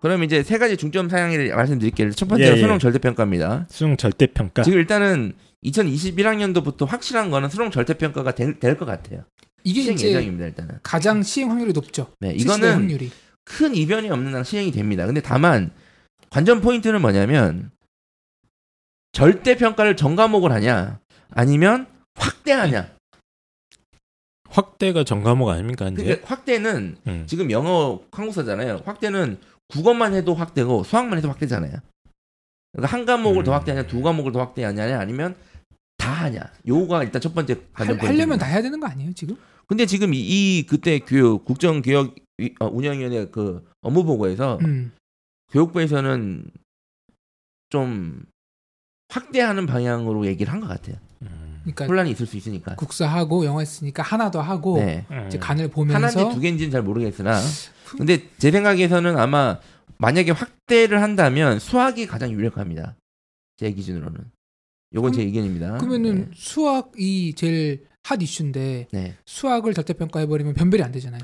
그럼 이제 세 가지 중점 사항을 말씀드릴게요. 첫 번째는 수능 절대평가입니다. 수능 절대평가. 지금 일단은 2021학년도부터 확실한 거는 수능 절대평가가 될 것 같아요. 이게 시행 예정입니다. 일단은 가장 시행 확률이 높죠. 네, 이거는 확률이. 큰 이변이 없는 한 시행이 됩니다. 근데 다만 관전 포인트는 뭐냐면 절대평가를 전과목을 하냐 아니면 확대하냐. 확대가 전과목 아닙니까? 이제? 그러니까 확대는 지금 영어 한국사잖아요. 확대는 국어만 해도 확대고 수학만 해도 확대잖아요. 그러니까 한 과목을 더 확대하냐, 두 과목을 더 확대하냐, 아니면 다 하냐. 요거가 일단 첫 번째 관전 포인트. 하려면 다 해야 되는 거 아니에요 지금? 근데 지금 이 그때 국정개혁 운영위원회 그 업무보고에서 교육부에서는 좀 확대하는 방향으로 얘기를 한 것 같아요. 그러니까 혼란이 있을 수 있으니까. 국사하고 영어 했으니까 하나 더 하고 네. 이제 간을 보면서 하나인지 두 개인지는 잘 모르겠으나 근데 제 생각에서는 아마 만약에 확대를 한다면 수학이 가장 유력합니다. 제 기준으로는. 요건 제 의견입니다. 그러면은 네. 수학이 제일 핫 이슈인데 네. 수학을 절대평가해버리면 변별이 안 되잖아요.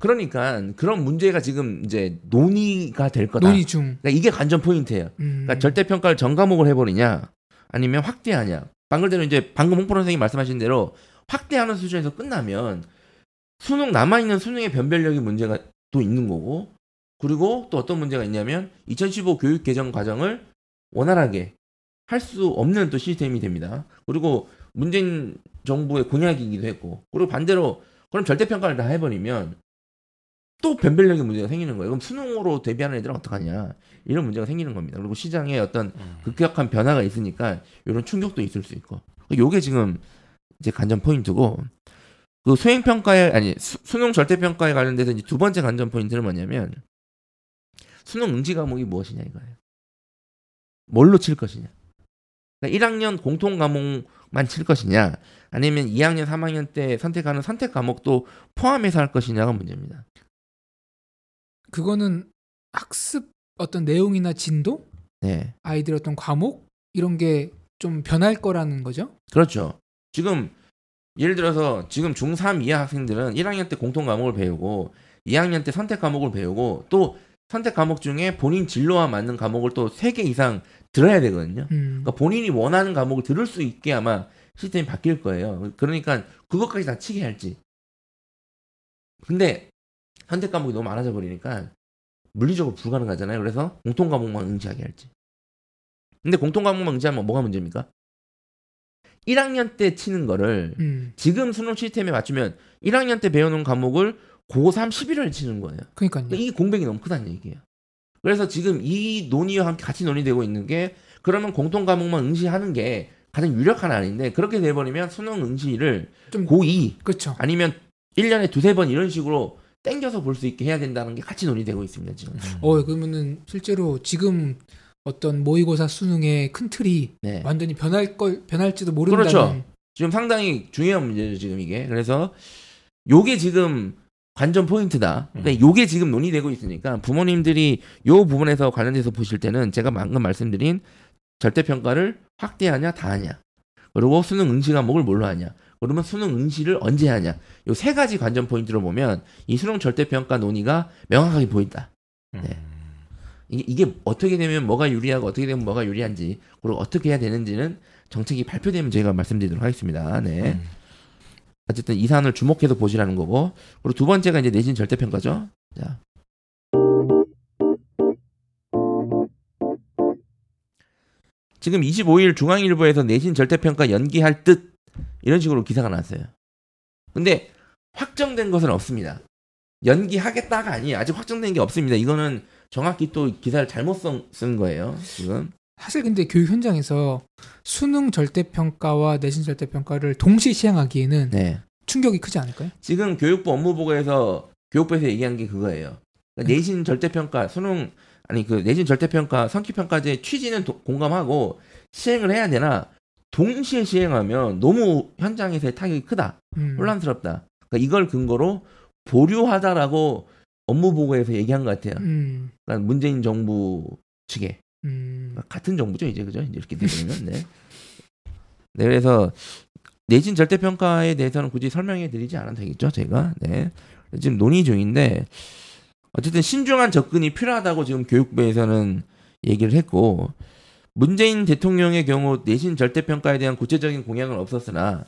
그러니까 그런 문제가 지금 이제 논의가 될 거다. 논의 중. 그러니까 이게 관전 포인트예요. 그러니까 절대평가를 전과목을 해버리냐 아니면 확대하냐. 방금 홍포 선생님이 말씀하신 대로 확대하는 수준에서 끝나면 수능 남아있는 수능의 변별력이 문제가 또 있는 거고, 그리고 또 어떤 문제가 있냐면 2015 교육 개정 과정을 원활하게 할 수 없는 또 시스템이 됩니다. 그리고 문재인 정부의 공약이기도 했고, 그리고 반대로 그럼 절대평가를 다 해버리면 또 변별력의 문제가 생기는 거예요. 그럼 수능으로 데뷔하는 애들은 어떡하냐. 이런 문제가 생기는 겁니다. 그리고 시장에 어떤 급격한 변화가 있으니까 이런 충격도 있을 수 있고. 요게 지금 이제 관전 포인트고, 그 수능 절대평가에 관련돼서 이제 두 번째 관전 포인트는 뭐냐면 수능 응시 과목이 무엇이냐 이거예요. 뭘로 칠 것이냐. 그러니까 1학년 공통 과목만 칠 것이냐, 아니면 2학년, 3학년 때 선택하는 선택 과목도 포함해서 할 것이냐가 문제입니다. 그거는 학습 어떤 내용이나 진도, 네. 아이들 어떤 과목 이런 게 좀 변할 거라는 거죠? 그렇죠. 지금 예를 들어서 지금 중3 이하 학생들은 1학년 때 공통 과목을 배우고 2학년 때 선택 과목을 배우고 또 선택 과목 중에 본인 진로와 맞는 과목을 또 3개 이상 들어야 되거든요. 그러니까 본인이 원하는 과목을 들을 수 있게 아마 시스템이 바뀔 거예요. 그러니까 그것까지 다 치게 할지. 근데 선택 과목이 너무 많아져 버리니까 물리적으로 불가능하잖아요. 그래서 공통 과목만 응시하게 할지. 근데 공통 과목만 응시하면 뭐가 문제입니까? 1학년 때 치는 거를 지금 수능 시스템에 맞추면 1학년 때 배우는 과목을 고3 11월에 치는 거예요. 그러니까요. 이 공백이 너무 크다는 얘기예요. 그래서 지금 이 논의와 함께 같이 논의되고 있는 게 그러면 공통 과목만 응시하는 게 가장 유력한 안인데, 그렇게 돼버리면 수능 응시를 좀 고2 그렇죠. 아니면 1년에 두세 번 이런 식으로 땡겨서 볼 수 있게 해야 된다는 게 같이 논의되고 있습니다 지금. 그러면은 실제로 지금 어떤 모의고사 수능의 큰 틀이 네. 완전히 변할지도 모른다는. 그렇죠. 지금 상당히 중요한 문제죠 지금 이게. 그래서 요게 지금 관전 포인트다. 근데 요게 지금 논의되고 있으니까 부모님들이 요 부분에서 관련돼서 보실 때는 제가 방금 말씀드린 절대평가를 확대하냐 다 하냐, 그리고 수능 응시 과목을 뭘로 하냐, 그러면 수능 응시를 언제 하냐, 요 세 가지 관전 포인트로 보면 이 수능 절대평가 논의가 명확하게 보인다. 네. 이게 어떻게 되면 뭐가 유리하고 어떻게 되면 뭐가 유리한지, 그리고 어떻게 해야 되는지는 정책이 발표되면 저희가 말씀드리도록 하겠습니다. 네. 어쨌든 이 사안을 주목해서 보시라는 거고, 그리고 두 번째가 이제 내신 절대평가죠. 자. 지금 25일 중앙일보에서 내신 절대평가 연기할 듯 이런 식으로 기사가 났어요. 근데 확정된 것은 없습니다. 연기하겠다가 아니에요. 아직 확정된 게 없습니다. 이거는 정확히 또 기사를 잘못 쓴 거예요 지금. 사실 근데 교육 현장에서 수능 절대평가와 내신 절대평가를 동시에 시행하기에는 네. 충격이 크지 않을까요? 지금 교육부 업무보고에서 교육부에서 얘기한 게 그거예요. 그러니까 내신 절대평가 내신 절대평가 성취평가제의 취지는 공감하고 시행을 해야 되나, 동시에 시행하면 너무 현장에서의 타격이 크다, 혼란스럽다. 그러니까 이걸 근거로 보류하다라고 업무보고에서 얘기한 것 같아요. 그러니까 문재인 정부 측에 같은 정부죠 이제, 그죠? 이렇게 되면 네, 그래서 내신 절대평가에 대해서는 굳이 설명해 드리지 않아도 되겠죠 저희가. 네, 지금 논의 중인데 어쨌든 신중한 접근이 필요하다고 지금 교육부에서는 얘기를 했고, 문재인 대통령의 경우 내신 절대평가에 대한 구체적인 공약은 없었으나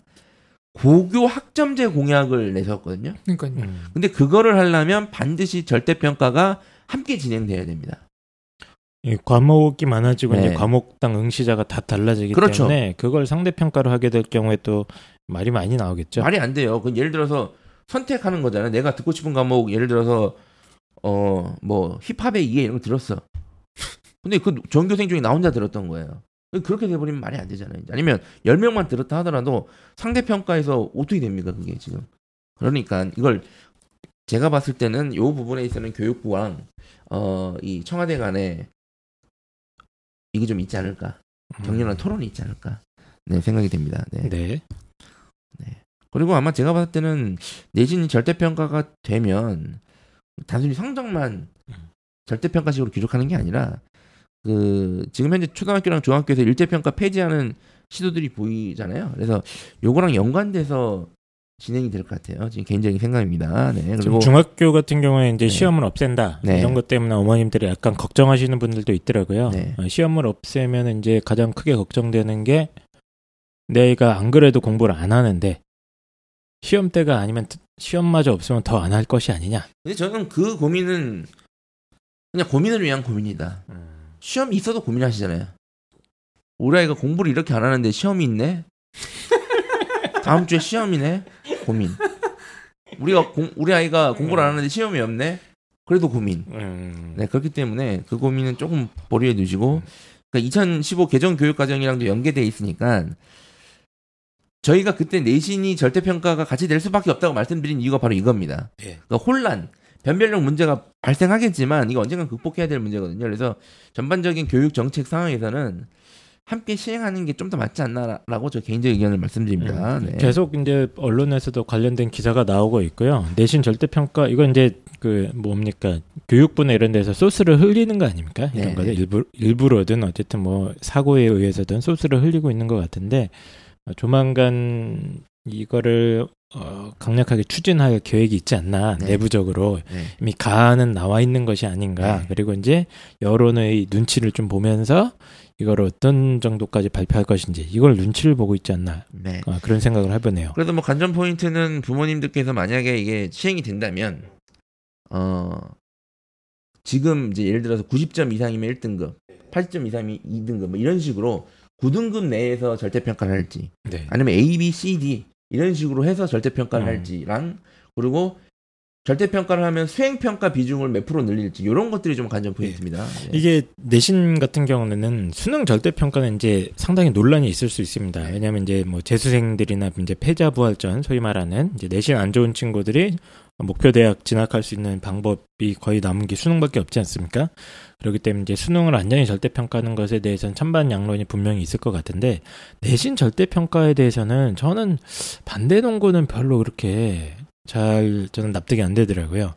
고교 학점제 공약을 내셨거든요. 그러니까요. 근데 그거를 하려면 반드시 절대평가가 함께 진행돼야 됩니다. 예, 과목이 많아지고 네. 이제 과목당 응시자가 다 달라지기 그렇죠. 때문에 그걸 상대평가로 하게 될 경우에 또 말이 많이 나오겠죠. 말이 안 돼요. 그 예를 들어서 선택하는 거잖아요. 내가 듣고 싶은 과목 예를 들어서 뭐 힙합의 2회 이런 거 들었어. 근데 그 전교생 중에 나 혼자 들었던 거예요. 그렇게 돼버리면 말이 안 되잖아요. 아니면 10명만 들었다 하더라도 상대평가에서 어떻게 됩니까 그게 지금. 그러니까 이걸 제가 봤을 때는 이 부분에 있어서는 교육부랑 이 청와대 간에 이게 좀 있지 않을까. 격렬한 토론이 있지 않을까. 네, 생각이 됩니다. 네. 네. 네. 그리고 아마 제가 봤을 때는 내신이 절대평가가 되면 단순히 성적만 절대평가식으로 기록하는 게 아니라 그 지금 현재 초등학교랑 중학교에서 일제평가 폐지하는 시도들이 보이잖아요. 그래서 요거랑 연관돼서 진행이 될 것 같아요. 지금 개인적인 생각입니다. 네. 그리고 중학교 같은 경우에 이제 네. 시험을 없앤다 네. 이런 것 때문에 어머님들이 약간 걱정하시는 분들도 있더라고요. 네. 시험을 없애면 이제 가장 크게 걱정되는 게 내가 안 그래도 공부를 안 하는데 시험 때가 아니면 시험마저 없으면 더 안 할 것이 아니냐. 근데 저는 그 고민은 그냥 고민을 위한 고민이다. 시험이 있어도 고민하시잖아요. 우리 아이가 공부를 이렇게 안 하는데 시험이 있네? 다음 주에 시험이네? 고민. 우리 아이가 공부를 안 하는데 시험이 없네? 그래도 고민. 네, 그렇기 때문에 그 고민은 조금 보류해 두시고, 그러니까 2015 개정 교육과정이랑도 연계되어 있으니까, 저희가 그때 내신이 절대평가가 같이 될 수밖에 없다고 말씀드린 이유가 바로 이겁니다. 그러니까 혼란. 변별력 문제가 발생하겠지만 이거 언젠간 극복해야 될 문제거든요. 그래서 전반적인 교육 정책 상황에서는 함께 시행하는 게 좀 더 맞지 않나라고 저 개인적 의견을 말씀드립니다. 네. 계속 이제 언론에서도 관련된 기사가 나오고 있고요. 내신 절대평가 이건 이제 그 뭡니까 교육부나 이런 데서 소스를 흘리는 거 아닙니까? 이런 네. 거죠. 일부러든 어쨌든 뭐 사고에 의해서든 소스를 흘리고 있는 것 같은데 조만간 이거를 강력하게 추진할 계획이 있지 않나. 네. 내부적으로 네. 이미 가안은 나와 있는 것이 아닌가. 네. 그리고 이제 여론의 눈치를 좀 보면서 이걸 어떤 정도까지 발표할 것인지 이걸 눈치를 보고 있지 않나. 네. 그런 생각을 해보네요. 그래도 뭐 관전 포인트는 부모님들께서 만약에 이게 시행이 된다면 지금 이제 예를 들어서 90점 이상이면 1등급, 80점 이상이면 2등급 뭐 이런 식으로 9등급 내에서 절대평가를 할지 네. 아니면 A, B, C, D 이런 식으로 해서 절대평가를 할지랑 그리고 절대평가를 하면 수행평가 비중을 몇 프로 늘릴지 이런 것들이 좀 관전 포인트입니다. 네. 네. 이게 내신 같은 경우는 수능 절대평가는 이제 상당히 논란이 있을 수 있습니다. 왜냐하면 이제 뭐 재수생들이나 이제 패자부활전 소위 말하는 이제 내신 안 좋은 친구들이 목표 대학 진학할 수 있는 방법이 거의 남은 게 수능밖에 없지 않습니까? 그렇기 때문에 이제 수능을 완전히 절대평가하는 것에 대해서는 찬반 양론이 분명히 있을 것 같은데 내신 절대평가에 대해서는 저는 반대 논거는 별로 그렇게 잘 저는 납득이 안 되더라고요.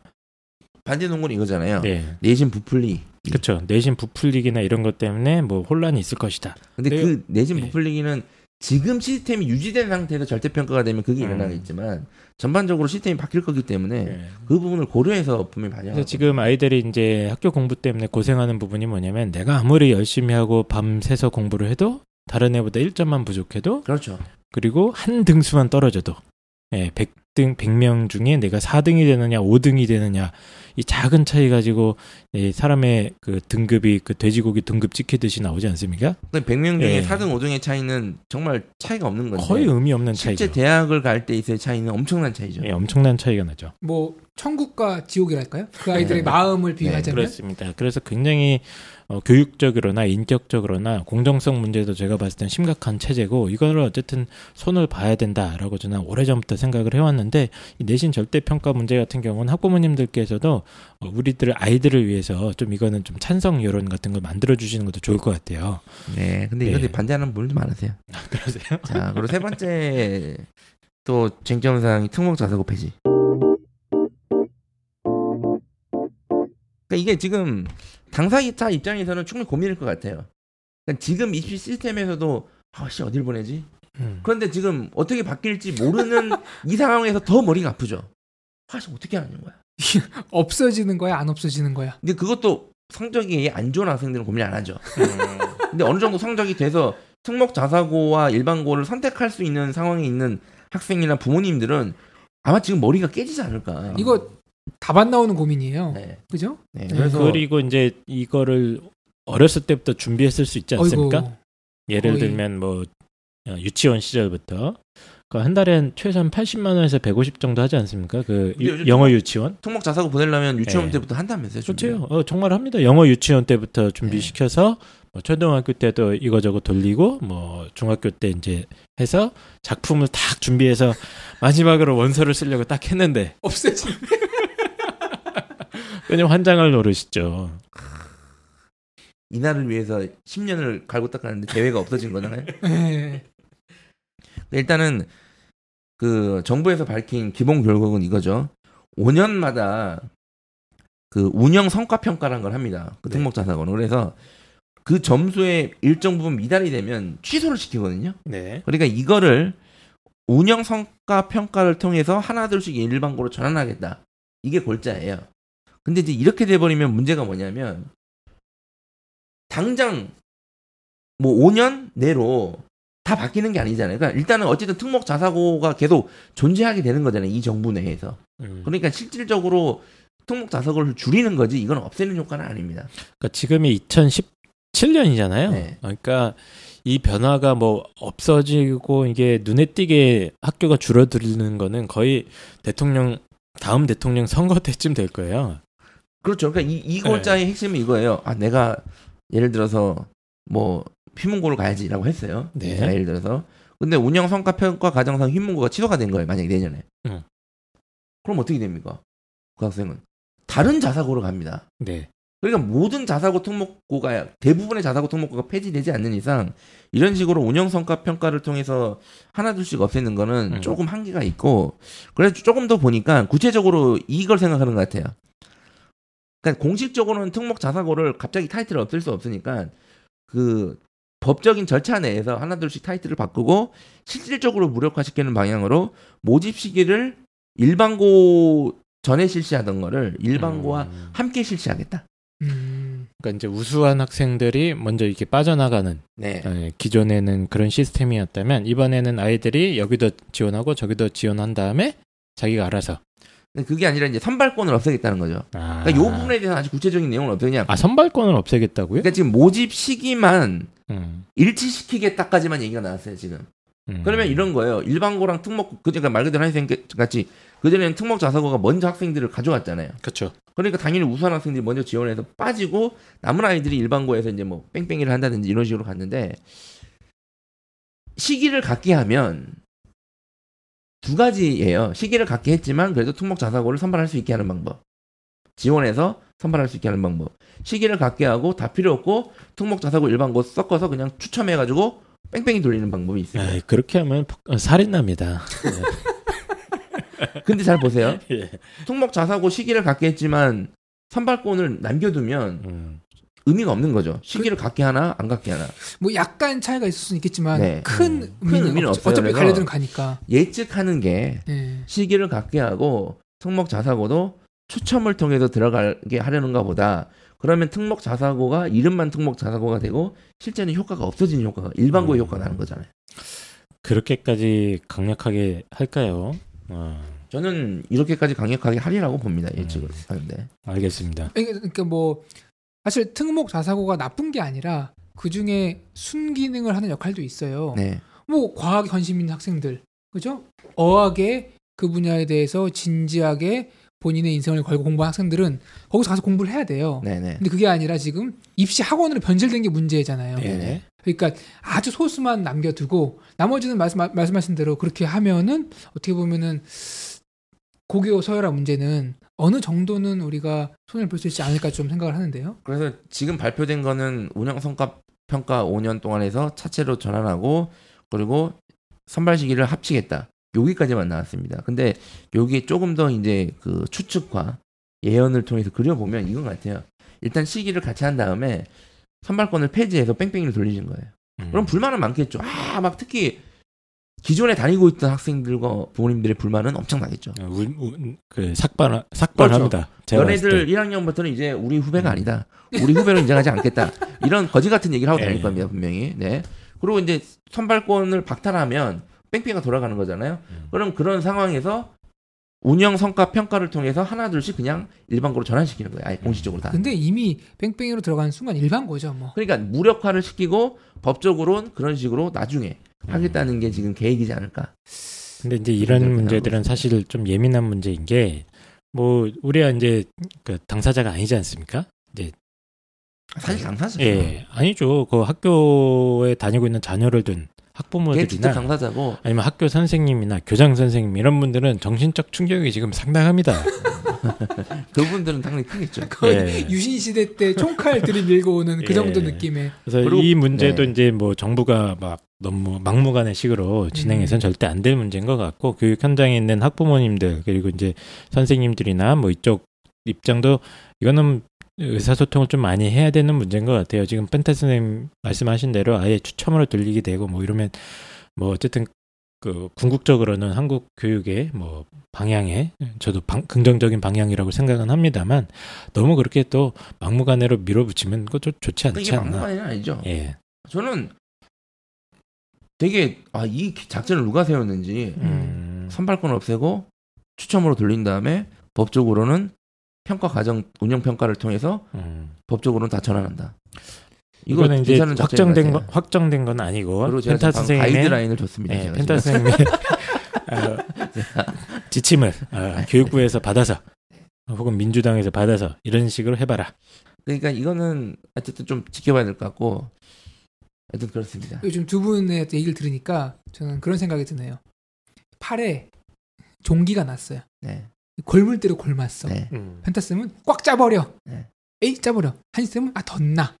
반대 논거는 이거잖아요. 네. 내신 부풀리기. 그렇죠. 내신 부풀리기나 이런 것 때문에 뭐 혼란이 있을 것이다. 근데 그 내신 부풀리기는 네. 지금 시스템이 유지된 상태에서 절대평가가 되면 그게 일어나겠지만 전반적으로 시스템이 바뀔 거기 때문에 네. 그 부분을 고려해서 분명히 반영하고 그래서 지금 아이들이 이제 학교 공부 때문에 고생하는 부분이 뭐냐면 내가 아무리 열심히 하고 밤새서 공부를 해도 다른 애보다 1점만 부족해도 그렇죠. 그리고 한 등수만 떨어져도 예, 100명 중에 내가 4등이 되느냐 5등이 되느냐 이 작은 차이 가지고 예, 사람의 그 등급이 그 돼지고기 등급 찍히듯이 나오지 않습니까? 100명 중에 예. 4등 5등의 차이는 정말 차이가 없는 건데 거의 의미 없는 차이죠. 실제 대학을 갈 때 있어의 차이는 엄청난 차이죠. 예, 엄청난 차이가 나죠. 뭐 천국과 지옥이랄까요? 그 아이들의 네. 마음을 비유하자면 네, 그렇습니다. 그래서 굉장히 교육적으로나 인격적으로나 공정성 문제도 제가 봤을 땐 심각한 체제고 이거를 어쨌든 손을 봐야 된다라고 저는 오래전부터 생각을 해왔는데 이 내신 절대평가 문제 같은 경우는 학부모님들께서도 우리들 아이들을 위해서 좀 이거는 좀 찬성 여론 같은 걸 만들어주시는 것도 좋을 것 같아요. 네. 근데 이것도 네. 반대하는 분들 많으세요. 아, 그러세요? 자, 그리고 세 번째 또 쟁점사항이 특목자사고 폐지. 그러니까 이게 지금 당사자 입장에서는 충분히 고민일 것 같아요. 그러니까 지금 입시 시스템에서도 아씨 어딜 보내지? 그런데 지금 어떻게 바뀔지 모르는 이 상황에서 더 머리가 아프죠. 아씨 어떻게 하는 거야? 없어지는 거야, 안 없어지는 거야? 근데 그것도 성적이 안 좋은 학생들은 고민 안 하죠. 근데 어느 정도 성적이 돼서 특목 자사고와 일반고를 선택할 수 있는 상황에 있는 학생이나 부모님들은 아마 지금 머리가 깨지지 않을까. 이거 답 안 나오는 고민이에요. 네. 그죠? 네. 그리고 이제 이거를 어렸을 때부터 준비했을 수 있지 않습니까? 어이고. 예를 들면 뭐 유치원 시절부터 한 달에 최소한 80만 원에서 150 정도 하지 않습니까? 그 영어 유치원? 특목 자사고 보내려면 유치원 네. 때부터 한다면서요? 그렇죠. 정말 합니다. 영어 유치원 때부터 준비시켜서 뭐 초등학교 때도 이거저거 돌리고 뭐 중학교 때 이제 해서 작품을 딱 준비해서 마지막으로 원서를 쓰려고 딱 했는데 없애지네. 왜냐면 환장을 노릇이죠. 이 날을 위해서 10년을 갈고 닦았는데 대회가 없어진 거잖아요. 네. 일단은 그 정부에서 밝힌 기본 결과는 이거죠. 5년마다 그 운영 성과 평가라는 걸 합니다. 그 특목 자사고는. 그래서 그 점수의 일정 부분 미달이 되면 취소를 시키거든요. 네. 그러니까 이거를 운영 성과 평가를 통해서 하나둘씩 일반고로 전환하겠다. 이게 골자예요. 근데 이제 이렇게 돼 버리면 문제가 뭐냐면 당장 뭐 5년 내로 다 바뀌는 게 아니잖아요. 그러니까 일단은 어쨌든 특목 자사고가 계속 존재하게 되는 거잖아요. 이 정부 내에서. 그러니까 실질적으로 특목 자사고를 줄이는 거지 이건 없애는 효과는 아닙니다. 그러니까 지금이 2017년이잖아요. 네. 그러니까 이 변화가 뭐 없어지고 이게 눈에 띄게 학교가 줄어드는 거는 거의 다음 대통령 선거 때쯤 될 거예요. 그렇죠. 그러니까 이 골자의 네. 핵심은 이거예요. 아, 내가 예를 들어서 뭐 휘문고를 가야지라고 했어요. 네. 예를 들어서. 근데 운영 성과 평가 과정상 휘문고가 취소가 된 거예요. 만약에 내년에. 그럼 어떻게 됩니까? 그 학생은 다른 자사고로 갑니다. 네. 그러니까 모든 자사고 특목고가 대부분의 자사고 특목고가 폐지되지 않는 이상 이런 식으로 운영 성과 평가를 통해서 하나둘씩 없애는 거는 조금 한계가 있고 그래서 조금 더 보니까 구체적으로 이걸 생각하는 것 같아요. 그러니까 공식적으로는 특목 자사고를 갑자기 타이틀을 없앨 수 없으니까 그 법적인 절차 내에서 하나둘씩 타이틀을 바꾸고 실질적으로 무력화시키는 방향으로 모집 시기를 일반고 전에 실시하던 거를 일반고와 함께 실시하겠다. 그러니까 이제 우수한 학생들이 먼저 이렇게 빠져나가는 네. 기존에는 그런 시스템이었다면 이번에는 아이들이 여기도 지원하고 저기도 지원한 다음에 자기가 알아서. 그게 아니라 이제 선발권을 없애겠다는 거죠. 아. 그러니까 이 부분에 대해서 아직 구체적인 내용은 없애냐. 아, 선발권을 없애겠다고요? 그러니까 지금 모집 시기만 일치시키겠다까지만 얘기가 나왔어요 지금. 그러면 이런 거예요. 일반고랑 특목 그러니까 말 그대로 학생 같이 그전에는 특목 자사고가 먼저 학생들을 가져왔잖아요. 그렇죠. 그러니까 당연히 우수한 학생들이 먼저 지원해서 빠지고 남은 아이들이 일반고에서 이제 뭐 뺑뺑이를 한다든지 이런 식으로 갔는데 시기를 갖게 하면. 두 가지예요. 시기를 갖게 했지만 그래도 특목 자사고를 선발할 수 있게 하는 방법. 지원해서 선발할 수 있게 하는 방법. 시기를 갖게 하고 다 필요 없고 특목 자사고 일반고 섞어서 그냥 추첨해가지고 뺑뺑이 돌리는 방법이 있어요. 에이, 그렇게 하면 살인납니다. 근데 잘 보세요. 예. 특목 자사고 시기를 갖게 했지만 선발권을 남겨두면 의미가 없는 거죠. 시기를 갖게 하나 안 갖게 하나. 뭐 약간 차이가 있을 수는 있겠지만 네. 큰 의미는 없어요. 어차피 갈려들은 가니까. 예측하는 게 네. 시기를 갖게 하고 특목 자사고도 추첨을 통해서 들어가게 하려는가 보다. 그러면 특목 자사고가 이름만 특목 자사고가 되고 실제는 효과가 없어지는 효과가 일반고의 효과가 나는 거잖아요. 그렇게까지 강력하게 할까요? 저는 이렇게까지 강력하게 하리라고 봅니다. 예측을 하는데. 알겠습니다. 그러니까 뭐 사실 특목 자사고가 나쁜 게 아니라 그중에 순기능을 하는 역할도 있어요. 네. 뭐 과학에 관심 있는 학생들, 그죠? 어학에 그 분야에 대해서 진지하게 본인의 인생을 걸고 공부한 학생들은 거기서 가서 공부를 해야 돼요. 네네. 근데 그게 아니라 지금 입시 학원으로 변질된 게 문제잖아요. 네네. 그러니까 아주 소수만 남겨두고 나머지는 말씀하신 대로 그렇게 하면은 어떻게 보면은 고교 서열화 문제는 어느 정도는 우리가 손을 볼 수 있지 않을까 좀 생각을 하는데요. 그래서 지금 발표된 거는 운영 성과 평가 5년 동안에서 차체로 전환하고 그리고 선발 시기를 합치겠다. 여기까지만 나왔습니다. 근데 여기에 조금 더 이제 그 추측과 예언을 통해서 그려보면 이건 같아요. 일단 시기를 같이 한 다음에 선발권을 폐지해서 뺑뺑이를 돌리신 거예요. 그럼 불만은 많겠죠. 막 특히 기존에 다니고 있던 학생들과 부모님들의 불만은 엄청나겠죠. 그 삭발합니다. 그렇죠. 너네들 1학년부터는 이제 우리 후배가 아니다. 우리 후배로 인정하지 않겠다. 이런 거지 같은 얘기를 하고 다닐 겁니다, 분명히. 네. 그리고 이제 선발권을 박탈하면 뺑뺑이가 돌아가는 거잖아요. 그럼 그런 상황에서 운영 성과 평가를 통해서 하나둘씩 그냥 일반고로 전환시키는 거예요. 아예 공식적으로 다. 근데 이미 뺑뺑이로 들어가는 순간 일반고죠, 뭐. 그러니까 무력화를 시키고 법적으로는 그런 식으로 나중에 하겠다는 게 지금 계획이지 않을까. 근데 이제 이런 문제들은 사실 좀 예민한 문제인 게, 뭐 우리가 이제 그 당사자가 아니지 않습니까? 이제 사실 당사자죠. 예, 아니죠. 그 학교에 다니고 있는 자녀를 둔 학부모들이나 당사자고, 아니면 학교 선생님이나 교장 선생님 이런 분들은 정신적 충격이 지금 상당합니다. 그분들은 당연히 크겠죠. 거의 유신 시대 때 총칼 들이밀고 오는 그 정도 느낌의. 그래서 이 문제도 이제 뭐 정부가 막 너무 막무가내 식으로 진행해서는 절대 안 될 문제인 것 같고, 교육 현장에 있는 학부모님들 그리고 이제 선생님들이나 뭐 이쪽 입장도 이거는 의사소통을 좀 많이 해야 되는 문제인 것 같아요. 지금 펜타 선생님 말씀하신 대로 아예 추첨으로 들리게 되고 뭐 이러면 뭐 어쨌든 그 궁극적으로는 한국 교육의 뭐 방향에 저도 긍정적인 방향이라고 생각은 합니다만, 너무 그렇게 또 막무가내로 밀어붙이면 그것도 좋지 않지 이게 않나. 이게 막무가내는 아니죠. 예. 저는 되게 이 작전을 누가 세웠는지, 선발권 없애고 추첨으로 돌린 다음에 법적으로는 평가 과정 운영 평가를 통해서 법적으로는 다 전환한다. 이거는 이제 확정된 건 아니고, 그리고 제가 펜타 선생님의 가이드라인을 줬습니다. 네, 펜타 선생님의 지침을 교육부에서 받아서 혹은 민주당에서 받아서 이런 식으로 해봐라. 그러니까 이거는 어쨌든 좀 지켜봐야 될 것 같고, 어쨌든 그렇습니다. 요즘 두 분의 얘기를 들으니까 저는 그런 생각이 드네요. 팔에 종기가 났어요. 네. 골물대로 골맞어. 네. 펜타쌤은 꽉 짜버려. 네. 에이 짜버려. 한쌤은 덧나.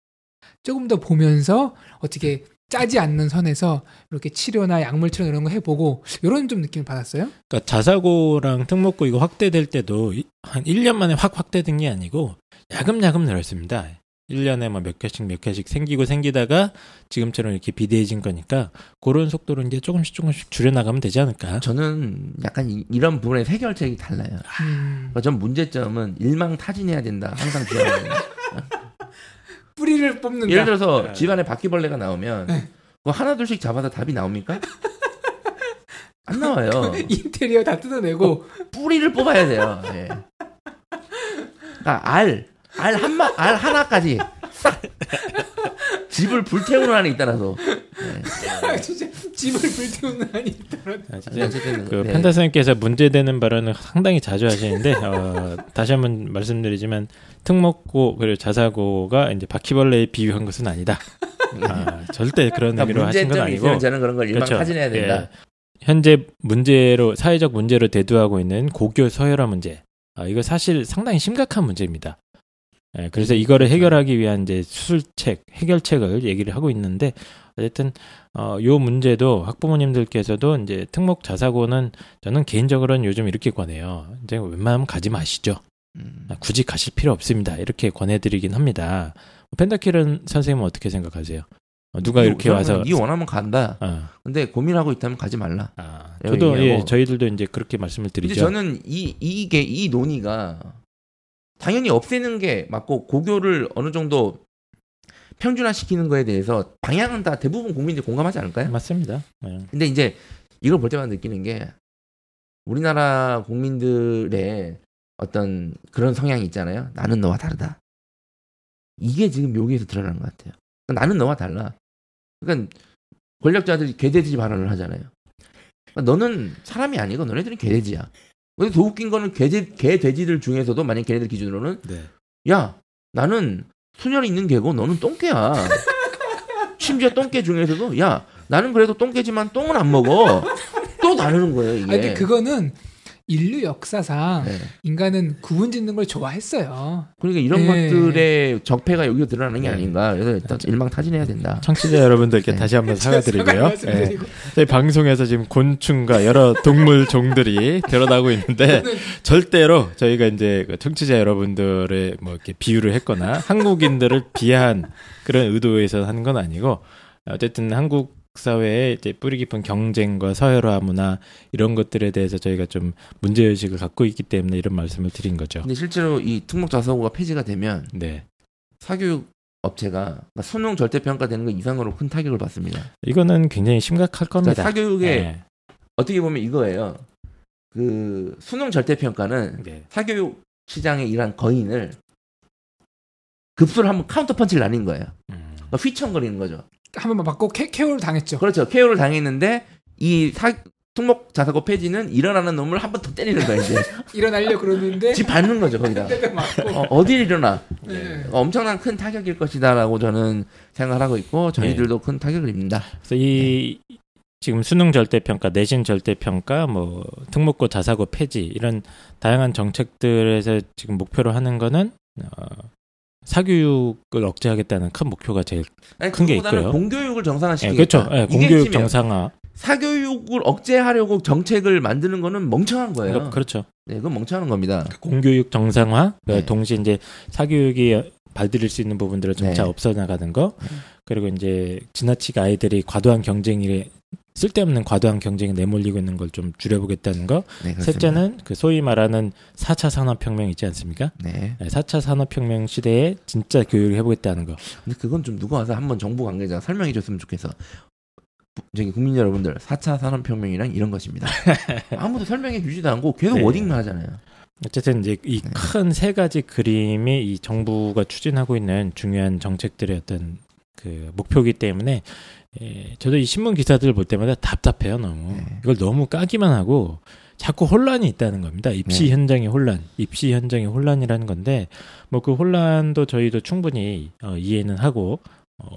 조금 더 보면서 어떻게 짜지 않는 선에서 이렇게 치료나 약물 치료 이런 거 해보고, 이런 좀 느낌을 받았어요. 그러니까 자사고랑 특목고 이거 확대될 때도 한 1년 만에 확 확대된 게 아니고 야금야금 늘었습니다. 1년에 뭐 몇 개씩 생기다가 지금처럼 이렇게 비대해진 거니까, 그런 속도로 이제 조금씩 줄여나가면 되지 않을까. 저는 약간 이런 부분의 해결책이 달라요. 그러니까 전 문제점은 일망타진해야 된다. 항상 뿌리를 뽑는다. 예를 들어서 집안에 바퀴벌레가 나오면 뭐 하나둘씩 잡아서 답이 나옵니까? 안 나와요. 인테리어 다 뜯어내고 뿌리를 뽑아야 돼요. 네. 그러니까 알 하나까지 싹 집을 불태우는 한이 있다라서. 네. 진짜 집을 불태우는 한이 있다라서. 그 펜타 선생님께서 문제되는 발언을 상당히 자주 하시는데, 다시 한번 말씀드리지만 특목고 그리고 자사고가 이제 바퀴벌레에 비유한 것은 아니다. 절대 그런 의미로 하신 건 아니고, 저는 그런 걸 일망타진해야 된다. 그렇죠. 예. 현재 문제로, 사회적 문제로 대두하고 있는 고교 서열화 문제, 이거 사실 상당히 심각한 문제입니다. 예, 그래서 이거를 해결하기 위한 이제 해결책을 얘기를 하고 있는데, 어쨌든 요 문제도 학부모님들께서도 이제 특목 자사고는 저는 개인적으로는 요즘 이렇게 권해요. 이제 웬만하면 가지 마시죠. 굳이 가실 필요 없습니다. 이렇게 권해드리긴 합니다. 펜타킬은 선생님은 어떻게 생각하세요? 누가 이렇게 와서 네 원하면 간다. 근데 고민하고 있다면 가지 말라. 저도 저희들도 이제 그렇게 말씀을 드리죠. 근데 저는 이 논의가 당연히 없애는 게 맞고, 고교를 어느 정도 평준화시키는 거에 대해서 방향은 다 대부분 국민들이 공감하지 않을까요? 맞습니다. 네. 근데 이제 이걸 볼 때마다 느끼는 게, 우리나라 국민들의 어떤 그런 성향이 있잖아요. 나는 너와 다르다. 이게 지금 여기에서 드러나는 것 같아요. 그러니까 나는 너와 달라. 그러니까 권력자들이 개돼지 발언을 하잖아요. 그러니까 너는 사람이 아니고 너네들은 개돼지야. 근데 더 웃긴 거는 개돼지들 중에서도, 만약 걔네들 기준으로는 야, 나는 소년이 있는 개고 너는 똥개야. 심지어 똥개 중에서도 야, 나는 그래도 똥개지만 똥은 안 먹어. 또 나누는 거예요, 이게. 아니, 근데 그거는 인류 역사상 인간은 구분 짓는 걸 좋아했어요. 그러니까 이런 것들의 적폐가 여기서 드러나는 게 아닌가. 그래서 일단 일망타진해야 된다. 청취자 여러분들께 다시 한번 사과드리고요. 저희 방송에서 지금 곤충과 여러 동물 종들이 드러나고 있는데, 절대로 저희가 이제 청취자 여러분들의 뭐 이렇게 비유를 했거나 한국인들을 비하한 그런 의도에서 한 건 아니고, 어쨌든 한국 지역사회의 이제 뿌리 깊은 경쟁과 서열화 문화 이런 것들에 대해서 저희가 좀 문제의식을 갖고 있기 때문에 이런 말씀을 드린 거죠. 근데 실제로 이 특목자사고가 폐지가 되면 네. 사교육 업체가 그러니까 수능 절대평가되는 것 이상으로 큰 타격을 받습니다. 이거는 굉장히 심각할 겁니다. 그러니까 사교육에 네. 어떻게 보면 이거예요. 그 수능 절대평가는 네. 사교육 시장의 이런 거인을 급수를 한번 카운터 펀치를 날린 거예요. 그러니까 휘청거리는 거죠. 한 번만 받고 KO를 당했죠. 그렇죠. KO를 당했는데 이 특목자사고 폐지는 일어나는 놈을 한 번 더 때리는 거야 이제. 일어나려고 그러는데 집 받는 거죠 거기다. 어딜 일어나. 네. 엄청난 큰 타격일 것이다라고 저는 생각하고 있고 저희들도 네. 큰 타격을 입니다. 그래서 이 네. 지금 수능 절대평가, 내신 절대평가, 뭐 특목고 자사고 폐지 이런 다양한 정책들에서 지금 목표로 하는 거는 사교육을 억제하겠다는 큰 목표가 제일 큰 게 있고요. 공교육을 정상화시키겠다. 네, 그렇죠. 네, 공교육 정상화. 사교육을 억제하려고 정책을 만드는 거는 멍청한 거예요. 그렇죠. 네, 그건 멍청한 겁니다. 공교육 정상화, 네. 동시에 이제 사교육이 발들일 수 있는 부분들을 점차 네. 없어나가는 거, 그리고 이제 지나치게 아이들이 과도한 경쟁에 쓸데없는 과도한 경쟁에 내몰리고 있는 걸 좀 줄여보겠다는 거. 네, 셋째는 그 소위 말하는 4차 산업혁명 있지 않습니까? 네. 4차 산업혁명 시대에 진짜 교육을 해보겠다는 거. 근데 그건 좀 누가 와서 한번 정부 관계자가 설명해 줬으면 좋겠어. 저기 국민 여러분들 4차 산업혁명이란 이런 것입니다. 아무도 설명해 주지도 않고 계속 네. 워딩만 하잖아요. 어쨌든 이제 이 큰 세 가지 그림이 이 정부가 추진하고 있는 중요한 정책들의 어떤 그 목표이기 때문에 예, 저도 이 신문 기사들을 볼 때마다 답답해요 너무. 네. 이걸 너무 까기만 하고 자꾸 혼란이 있다는 겁니다. 입시 네. 현장의 혼란, 입시 현장의 혼란이라는 건데 뭐 그 혼란도 저희도 충분히 이해는 하고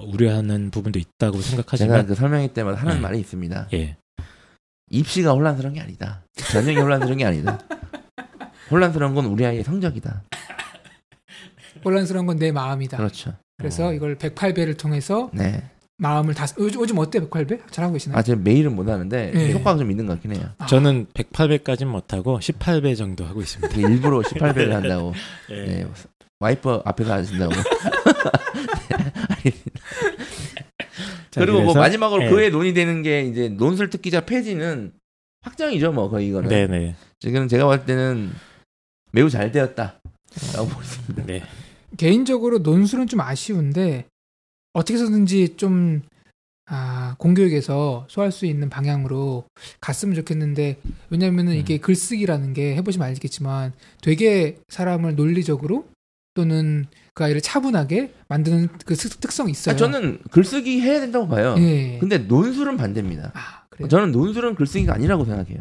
우려하는 부분도 있다고 생각하지만 제가 그 설명회 때마다 하는 네. 말이 있습니다. 예. 입시가 혼란스러운 게 아니다. 전형이 혼란스러운 게 아니다. 혼란스러운 건 우리 아이의 성적이다. 혼란스러운 건 내 마음이다. 그렇죠. 그래서 이걸 108배를 통해서 네. 마음을 다 요즘 어때 108배? 잘하고 계시나요? 아, 제가 매일은 못 하는데 네. 효과가 좀 있는 것 같긴 해요. 아. 저는 108배까지는 못 하고 18배 정도 하고 있습니다. 일부러 18배를 한다고. 네. 네. 와이퍼 앞에서 하신다고. 네. 그리고 뭐 마지막으로 네. 그에 논의되는 게 이제 논술 특기자 폐지는 확정이죠, 뭐 거의 이거는. 네네. 지금 제가 봤을 때는 매우 잘 되었다라고 보겠습니다. 네. 개인적으로 논술은 좀 아쉬운데 어떻게 해서든지 좀 공교육에서 소화할 수 있는 방향으로 갔으면 좋겠는데 왜냐하면은 이게 글쓰기라는 게 해보시면 알겠지만 되게 사람을 논리적으로 또는 그 아이를 차분하게 만드는 그 특성이 있어요. 저는 글쓰기 해야 된다고 봐요. 예. 근데 논술은 반대입니다. 그래요? 저는 논술은 글쓰기가 아니라고 생각해요.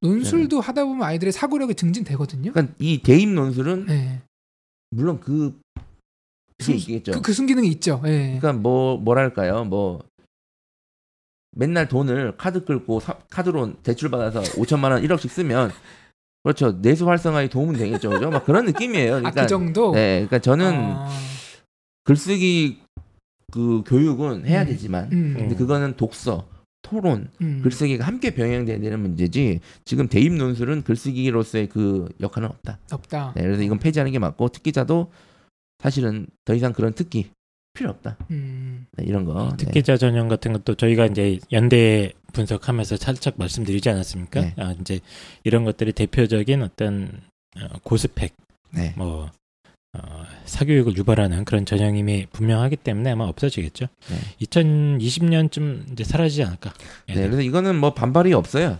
논술도 네. 하다 보면 아이들의 사고력이 증진되거든요. 그러니까 이 대입 논술은 네. 물론 그 순기능이 있죠. 예. 그러니까 뭐랄까요? 뭐 맨날 돈을 카드 끌고 카드론 대출 받아서 5천만 원 1억씩 쓰면 그렇죠. 내수 활성화에 도움은 되겠죠. 그죠? 막 그런 느낌이에요. 그러니까, 그 정도? 네. 그러니까 저는 글쓰기 그 교육은 해야 되지만 근데 그거는 독서, 토론, 글쓰기가 함께 병행돼야 되는 문제지 지금 대입 논술은 글쓰기로서의 그 역할은 없다. 네, 그래서 이건 폐지하는 게 맞고 특기자도 사실은 더 이상 그런 특기 필요 없다. 네, 이런 거. 특기자 네. 전형 같은 것도 저희가 이제 연대 분석하면서 살짝 말씀드리지 않았습니까? 네. 이제 이런 것들이 대표적인 어떤 고스펙, 네. 뭐 사교육을 유발하는 그런 전형임이 분명하기 때문에 아마 없어지겠죠. 네. 2020년쯤 이제 사라지지 않을까. 네, 그래서 이거는 뭐 반발이 없어요.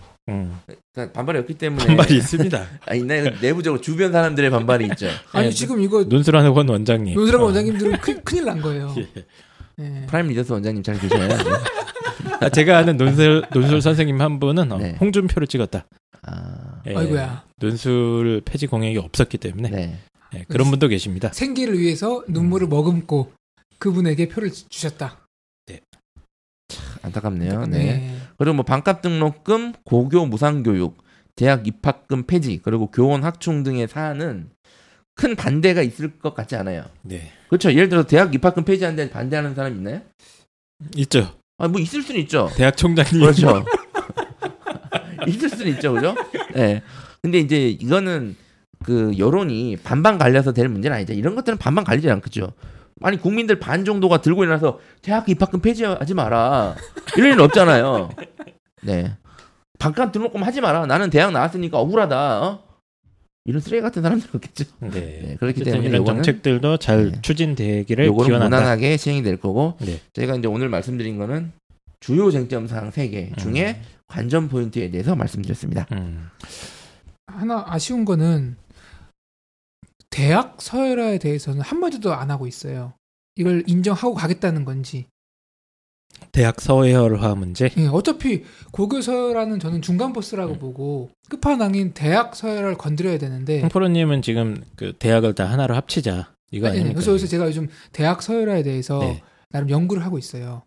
그러니까 반발이 없기 때문에 반발이 있습니다. 아니, 내부적으로 주변 사람들의 반발이 있죠. 아니 지금 이거 논술하는 건 원장님. 논술하는 원장님들은 큰일 난 거예요. 예. 예. 프라임 리더스 원장님 잘 계셔요. 제가 아는 논술 선생님 한 분은 네. 홍준표를 찍었다. 예. 아이고야. 논술 폐지 공약이 없었기 때문에 네. 예. 그런 분도 계십니다. 생계를 위해서 눈물을 머금고 그분에게 표를 주셨다. 네. 안타깝네요. 네. 네. 그리고 뭐 반값 등록금, 고교 무상교육, 대학 입학금 폐지, 그리고 교원 학충 등의 사안은 큰 반대가 있을 것 같지 않아요. 네. 그렇죠. 예를 들어서 대학 입학금 폐지하는데 반대하는 사람 있나요? 있죠. 뭐 있을 수는 있죠. 대학 총장님. 그렇죠. 있을 수는 있죠, 그죠? 네. 근데 이제 이거는 그 여론이 반반 갈려서 될 문제는 아니죠. 이런 것들은 반반 갈리지 않겠죠. 아니 국민들 반 정도가 들고 일어나서 대학 입학금 폐지하지 마라 이럴 일은 없잖아요. 네, 반값 등록금 하지 마라. 나는 대학 나왔으니까 억울하다. 이런 쓰레기 같은 사람들 없겠죠. 네. 네, 그렇기 때문에 이런 정책들도 잘 네. 추진되기를 기원한다. 무난하게 시행이 될 거고 네. 저희가 이제 오늘 말씀드린 거는 주요 쟁점 사항 3개 중에 관전 포인트에 대해서 말씀드렸습니다. 하나 아쉬운 거는 대학 서열화에 대해서는 한마디도 안 하고 있어요. 이걸 인정하고 가겠다는 건지. 대학 서열화 문제? 네, 어차피 고교 서열화는 저는 중간 보스라고 보고 끝판왕인 대학 서열화를 건드려야 되는데 홍프로님은 지금 그 대학을 다 하나로 합치자 이거 아닙니까? 네, 그래서 제가 요즘 대학 서열화에 대해서 네. 나름 연구를 하고 있어요.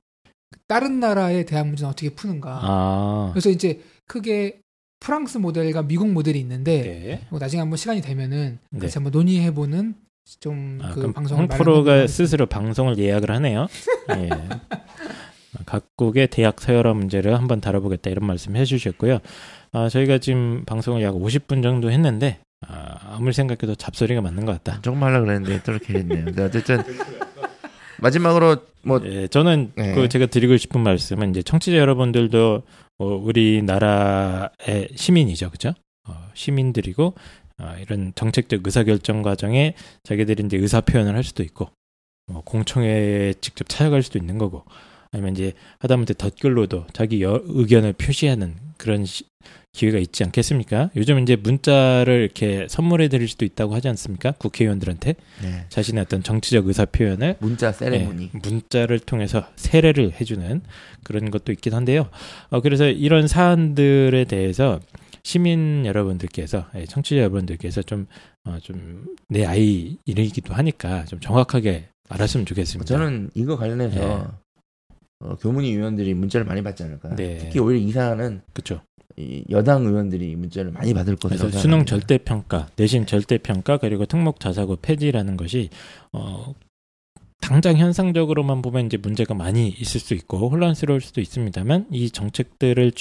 다른 나라의 대학 문제는 어떻게 푸는가. 그래서 이제 크게 프랑스 모델과 미국 모델이 있는데 네. 뭐 나중에 한번 시간이 되면은 네. 같이 한번 논의해보는 좀 그 방송을 홍프로가 스스로 방송을 예약을 하네요. 예. 각국의 대학 서열화 문제를 한번 다뤄보겠다 이런 말씀 해주셨고요. 저희가 지금 방송을 약 50분 정도 했는데 아무리 생각해도 잡소리가 맞는 것 같다. 조금 하려고 그랬는데 또 이렇게 됐네요. 어쨌든 마지막으로 뭐 예, 저는 예. 그 제가 드리고 싶은 말씀은 이제 청취자 여러분들도 우리나라의 시민이죠, 그죠? 시민들이고 이런 정책적 의사결정 과정에 자기들이 이제 의사 표현을 할 수도 있고 공청회에 직접 찾아갈 수도 있는 거고. 아니면 이제 하다못해 덧글로도 자기 의견을 표시하는 그런 기회가 있지 않겠습니까? 요즘 이제 문자를 이렇게 선물해 드릴 수도 있다고 하지 않습니까? 국회의원들한테 네. 자신의 어떤 정치적 의사 표현을 문자 세레모니 네, 문자를 통해서 세례를 해주는 그런 것도 있긴 한데요. 그래서 이런 사안들에 대해서 시민 여러분들께서 청취자 여러분들께서 좀 내 아이 이름이기도 하니까 좀 정확하게 알았으면 좋겠습니다. 저는 이거 관련해서 네. 교문위 의원들이 문자를 많이 받지 않을까. 네. 특히 오히려 이 사안은 그렇죠. 여당 의원들이 문자를 많이 받을 것으로. 그래서 수능 절대평가, 내신 절대평가 그리고 특목 자사고 폐지라는 것이 당장 현상적으로만 보면 이제 문제가 많이 있을 수 있고 혼란스러울 수도 있습니다만 이 정책들을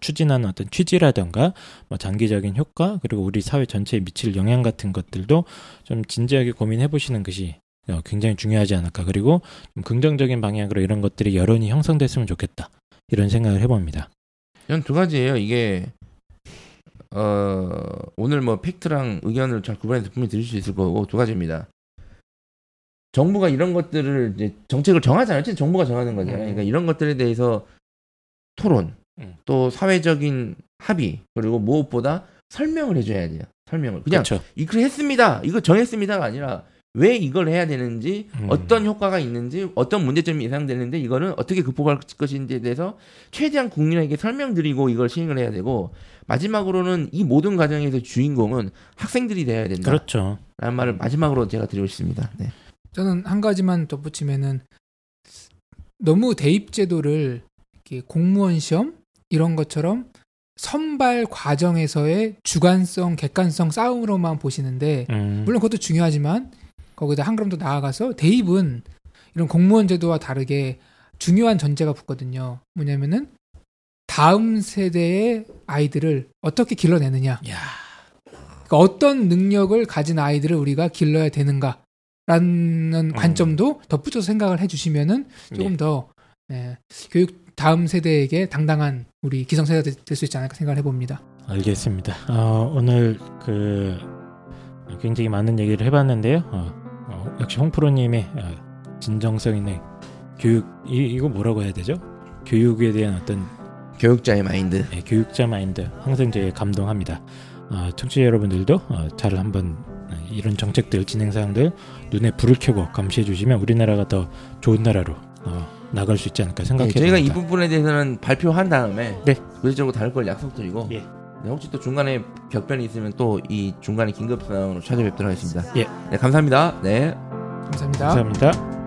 추진하는 어떤 취지라든가 장기적인 효과 그리고 우리 사회 전체에 미칠 영향 같은 것들도 좀 진지하게 고민해 보시는 것이. 굉장히 중요하지 않을까. 그리고 좀 긍정적인 방향으로 이런 것들이 여론이 형성됐으면 좋겠다. 이런 생각을 해봅니다. 전 두 가지예요. 이게 오늘 뭐 팩트랑 의견을 잘 구분해서 분명히 드릴 수 있을 거고 두 가지입니다. 정부가 이런 것들을 이제 정책을 정하잖아요. 정부가 정하는 거잖아요. 그러니까 이런 것들에 대해서 토론, 또 사회적인 합의, 그리고 무엇보다 설명을 해줘야 돼요. 설명을. 그냥 그렇죠. 이걸 했습니다. 이거 정했습니다가 아니라 왜 이걸 해야 되는지 어떤 효과가 있는지 어떤 문제점이 예상되는데 이거는 어떻게 극복할 것인지에 대해서 최대한 국민에게 설명드리고 이걸 시행을 해야 되고 마지막으로는 이 모든 과정에서 주인공은 학생들이 되어야 된다. 그렇죠. 라는 말을 마지막으로 제가 드리고 싶습니다. 네. 저는 한 가지만 덧붙이면은 너무 대입 제도를 이렇게 공무원 시험 이런 것처럼 선발 과정에서의 주관성, 객관성 싸움으로만 보시는데 물론 그것도 중요하지만 거기다 한 걸음 더 나아가서 대입은 이런 공무원 제도와 다르게 중요한 전제가 붙거든요. 뭐냐면은 다음 세대의 아이들을 어떻게 길러내느냐. 그러니까 어떤 능력을 가진 아이들을 우리가 길러야 되는가라는 관점도 덧붙여서 생각을 해주시면은 조금 더 교육 다음 세대에게 당당한 우리 기성세대가 될 수 있지 않을까 생각을 해봅니다. 알겠습니다. 오늘 굉장히 많은 얘기를 해봤는데요. 역시 홍프로님의 진정성 있는 교육 이거 뭐라고 해야 되죠? 교육에 대한 어떤 교육자의 마인드, 네, 교육자 마인드 항상 제 감동합니다. 청취자 여러분들도 잘 한번 이런 정책들 진행 사항들 눈에 불을 켜고 감시해 주시면 우리나라가 더 좋은 나라로 나갈 수 있지 않을까 생각해요. 네, 저희가 이 부분에 대해서는 발표한 다음에 네. 구체적으로 다룰 걸 약속드리고. 예. 네, 혹시 또 중간에 격변이 있으면 또 이 중간에 긴급 상황으로 찾아뵙도록 하겠습니다. 예. 네, 감사합니다. 네. 감사합니다. 감사합니다.